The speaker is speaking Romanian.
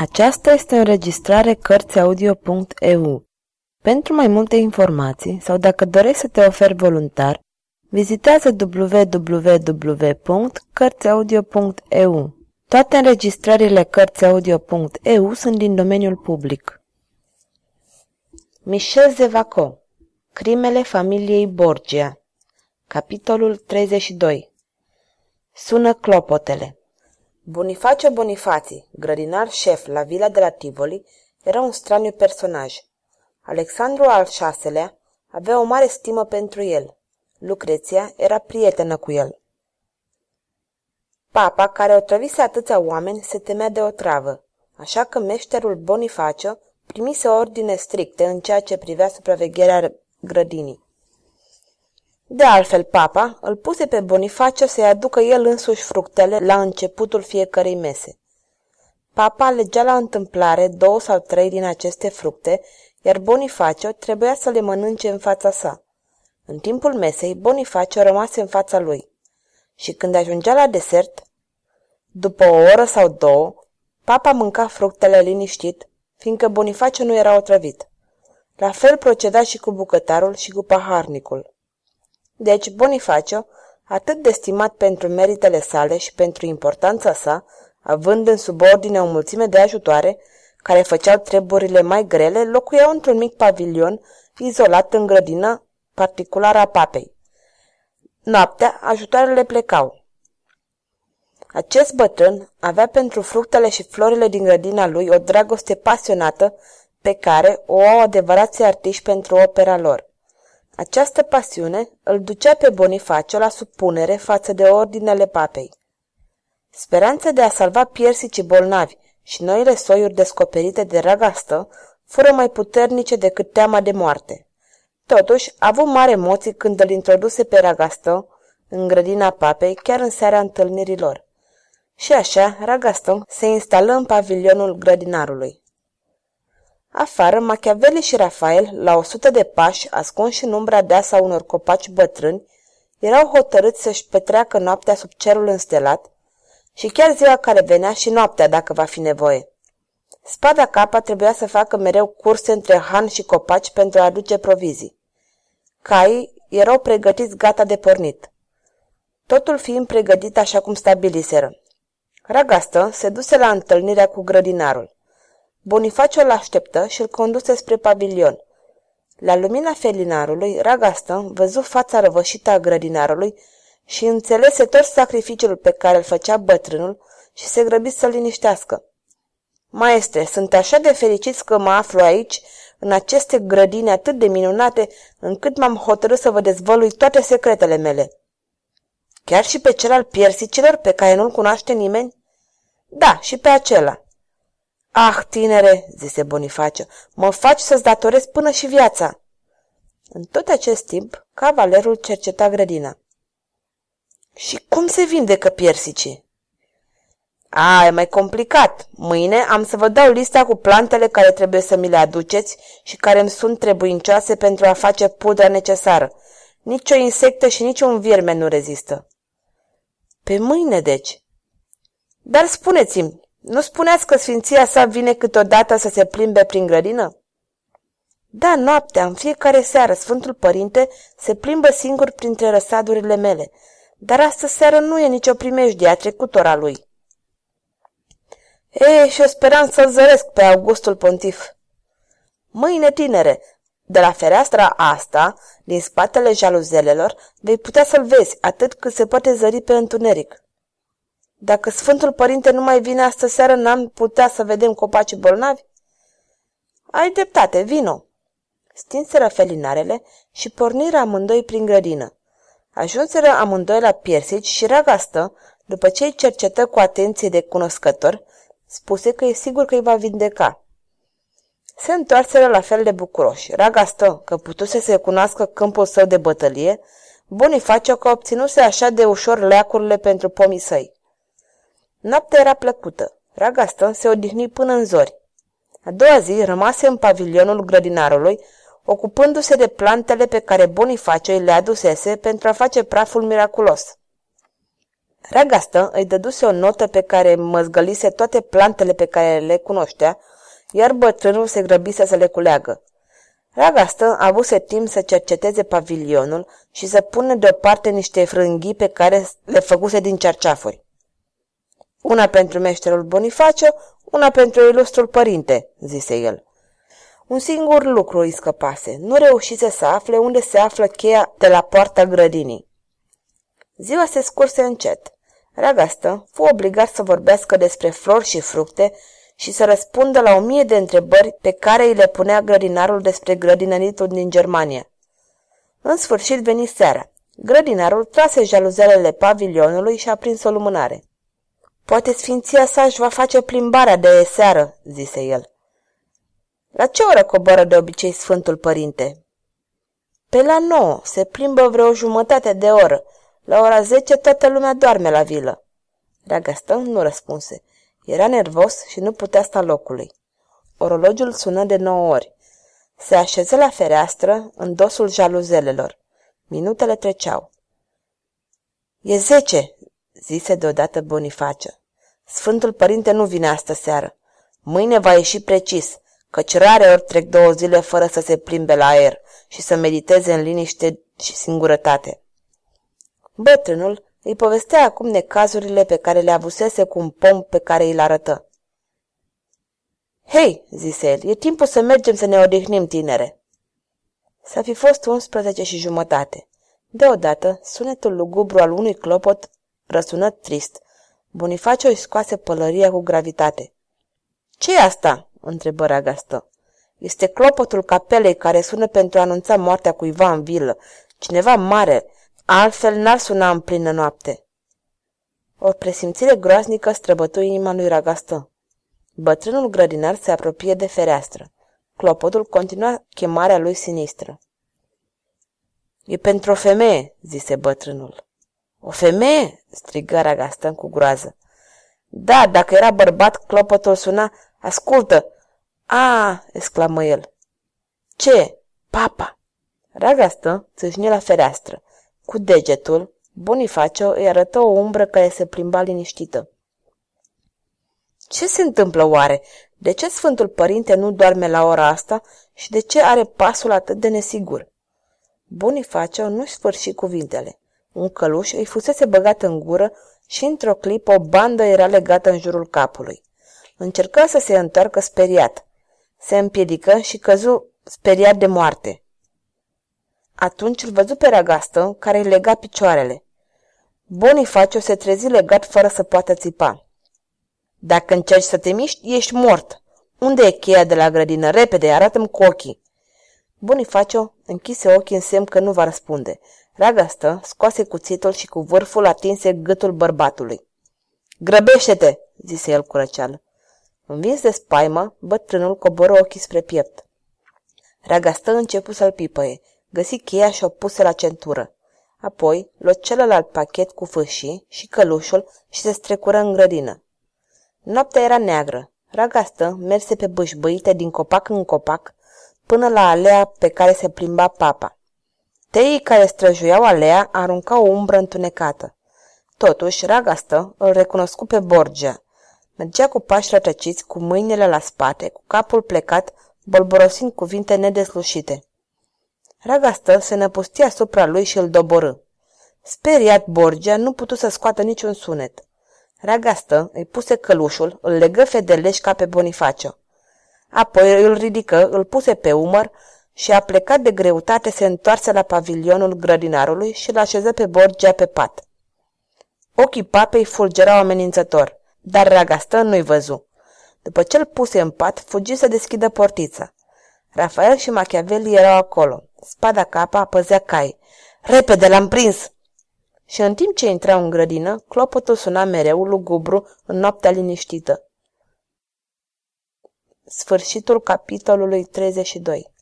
Aceasta este o înregistrare Cărțiaudio.eu. Pentru mai multe informații sau dacă dorești să te oferi voluntar, vizitează www.cărțiaudio.eu. Toate înregistrările Cărțiaudio.eu sunt din domeniul public. Michel Zevaco, Crimele familiei Borgia, capitolul 32. Sună clopotele. Bonifacio Bonifazi, grădinar șef la vila de la Tivoli, era un straniu personaj. Alexandru al VI-lea avea o mare stimă pentru el. Lucreția era prietenă cu el. Papa, care otrăvise atâția oameni, se temea de otravă, așa că meșterul Bonifacio primise ordine stricte în ceea ce privea supravegherea grădinii. De altfel, papa îl puse pe Bonifacio să-i aducă el însuși fructele la începutul fiecărei mese. Papa alegea la întâmplare 2 sau 3 din aceste fructe, iar Bonifacio trebuia să le mănânce în fața sa. În timpul mesei, Bonifacio rămase în fața lui. Și când ajungea la desert, după o oră sau 2, papa mânca fructele liniștit, fiindcă Bonifacio nu era otrăvit. La fel proceda și cu bucătarul și cu paharnicul. Deci Bonifacio, atât de stimat pentru meritele sale și pentru importanța sa, având în subordine o mulțime de ajutoare, care făceau treburile mai grele, locuiau într-un mic pavilion izolat în grădina particulară a papei. Noaptea, ajutoarele plecau. Acest bătrân avea pentru fructele și florile din grădina lui o dragoste pasionată pe care o au adevărații artiști pentru opera lor. Această pasiune îl ducea pe Bonifacio la supunere față de ordinele papei. Speranța de a salva piersicii bolnavi și noile soiuri descoperite de Ragastă fură mai puternice decât teama de moarte. Totuși, a avut mari emoții când îl introduse pe Ragastă în grădina papei chiar în seara întâlnirilor. Și așa, Ragastă se instală în pavilionul grădinarului. Afară, Machiavelli și Rafael, la 100 de pași, ascunși în umbra deasă a unor copaci bătrâni, erau hotărâți să-și petreacă noaptea sub cerul înstelat și chiar ziua care venea și noaptea, dacă va fi nevoie. Spada capa trebuia să facă mereu curse între han și copaci pentru a aduce provizii. Caii erau pregătiți gata de pornit, totul fiind pregătit așa cum stabiliseră. Ragastă se duse la întâlnirea cu grădinarul. Bonifacio îl așteptă și îl conduse spre pavilion. La lumina felinarului, Ragastă văzu fața răvășită a grădinarului și înțelese tot sacrificiul pe care îl făcea bătrânul și se grăbi să-l liniștească. Maestre, sunt așa de fericit că mă aflu aici, în aceste grădini atât de minunate, încât m-am hotărât să vă dezvălui toate secretele mele. Chiar și pe cel al piersicilor pe care nu-l cunoaște nimeni? Da, și pe acela. Ah, tinere, zise Bonifacio, mă faci să-ți datorezi până și viața. În tot acest timp, cavalerul cerceta grădina. Și cum se vindecă piersicii? A, e mai complicat. Mâine am să vă dau lista cu plantele care trebuie să mi le aduceți și care îmi sunt trebuincioase pentru a face pudra necesară. Nici o insectă și nici un vierme nu rezistă. Pe mâine, deci. Dar spuneți-mi, nu spuneați că sfinția sa vine câteodată să se plimbe prin grădină? Da, noaptea, în fiecare seară, Sfântul Părinte se plimbă singur printre răsadurile mele, dar astă seară nu e nicio primejdie, a trecut ora lui. E, și eu speram să-l zăresc pe Augustul Pontif. Mâine, tinere, de la fereastra asta, din spatele jaluzelelor, vei putea să-l vezi, atât cât se poate zări pe întuneric. Dacă Sfântul Părinte nu mai vine astă seară, n-am putea să vedem copacii bolnavi? Ai dreptate, vino! Stinseră felinarele și porniră amândoi prin grădină. Ajunseră amândoi la piersici și Ragastă, după ce îi cercetă cu atenție de cunoscător, spuse că e sigur că îi va vindeca. Se întoarseră la fel de bucuroși. Ragastă, că putuse să cunoască câmpul său de bătălie, Bonifacio că obținuse așa de ușor leacurile pentru pomii săi. Noaptea era plăcută. Ragastă se odihni până în zori. A doua zi rămase în pavilionul grădinarului, ocupându-se de plantele pe care Bonifacio îi le adusese pentru a face praful miraculos. Ragastă îi dăduse o notă pe care măzgălise toate plantele pe care le cunoștea, iar bătrânul se grăbise să le culeagă. Ragastă avuse timp să cerceteze pavilionul și să pună deoparte niște frânghii pe care le făcuse din cearceafuri. Una pentru meșterul Bonifacio, una pentru ilustrul părinte, zise el. Un singur lucru îi scăpase, nu reușise să afle unde se află cheia de la poarta grădinii. Ziua se scurse încet. Ragastă fu obligat să vorbească despre flori și fructe și să răspundă la 1000 de întrebări pe care îi le punea grădinarul despre grădinăritul din Germania. În sfârșit veni seara. Grădinarul trase jaluzelele pavilionului și a prins o lumânare. Poate sfinția sa își va face plimbarea de seară, zise el. La ce oră coboară de obicei Sfântul Părinte? Pe la 9, se plimbă vreo jumătate de oră. La ora 10 toată lumea doarme la vilă. Ragastă nu răspunse. Era nervos și nu putea sta locului. Orologiul sună de 9 ori. Se așeză la fereastră, în dosul jaluzelelor. Minutele treceau. E 10, zise deodată Bonifacio. Sfântul Părinte nu vine astă seară. Mâine va ieși precis, căci rare ori trec 2 zile fără să se plimbe la aer și să mediteze în liniște și singurătate. Bătrânul îi povestea acum necazurile pe care le avusese cu un pom pe care îl arătă. Hei, zise el, e timpul să mergem să ne odihnim, tinere. S-a fi fost 11:30. Deodată, sunetul lugubru al unui clopot răsună trist. Bonifacio îi scoase pălăria cu gravitate. Ce-i asta? Întrebă Ragastă. Este clopotul capelei care sună pentru a anunța moartea cuiva în vilă. Cineva mare, altfel n-ar suna în plină noapte. O presimțire groaznică străbătui inima lui Ragastă. Bătrânul grădinar se apropie de fereastră. Clopotul continua chemarea lui sinistră. E pentru o femeie, zise bătrânul. O femeie? Strigă Ragastă cu groază. Da, dacă era bărbat, clopotul suna, ascultă! A, exclamă el. Ce? Papa! Ragastă țâșni la fereastră. Cu degetul, Bonifacio îi arătă o umbră care se plimba liniștită. Ce se întâmplă oare? De ce Sfântul Părinte nu doarme la ora asta și de ce are pasul atât de nesigur? Bonifacio nu-și sfârși cuvintele. Un căluș îi fusese băgat în gură și într-o clipă o bandă era legată în jurul capului. Încerca să se întoarcă speriat. Se împiedică și căzu speriat de moarte. Atunci îl văzu pe Ragastă, care îi lega picioarele. Bonifacio se trezi legat fără să poată țipa. Dacă încerci să te miști, ești mort. Unde e cheia de la grădină? Repede, arată-mi cu ochii. Bonifacio închise ochii în semn că nu va răspunde. Ragastă scoase cuțitul și cu vârful atinse gâtul bărbatului. Grăbește-te, zise el cu răceală. Învins de spaimă, bătrânul coboră ochii spre piept. Ragastă începu să-l pipăie. Găsi cheia și o puse la centură. Apoi luă celălalt pachet cu fâșii și călușul și se strecură în grădină. Noaptea era neagră. Ragastă merse pe bâșbâite din copac în copac până la alea pe care se plimba Papa. Teii care străjuiau alea aruncau o umbră întunecată. Totuși, Ragastă îl recunoscu pe Borgia. Mergea cu pași rătăciți, cu mâinile la spate, cu capul plecat, bolborosind cuvinte nedeslușite. Ragastă se năpusti asupra lui și îl doborâ. Speriat, Borgia nu putu să scoată niciun sunet. Ragastă îi puse călușul, îl legă fedeleș ca pe Bonifacio. Apoi îl ridică, îl puse pe umăr și, a plecat de greutate, se întoarse la pavilionul grădinarului și îl așeză pe Borgia pe pat. Ochii papei fulgerau amenințător, dar Ragastă nu-i văzu. După ce îl puse în pat, fugi să deschidă portița. Rafael și Machiavelli erau acolo. Spada Capa păzea cai. Repede, l-am prins! Și în timp ce intrau în grădină, clopotul suna mereu lugubru în noaptea liniștită. Sfârșitul capitolului 32.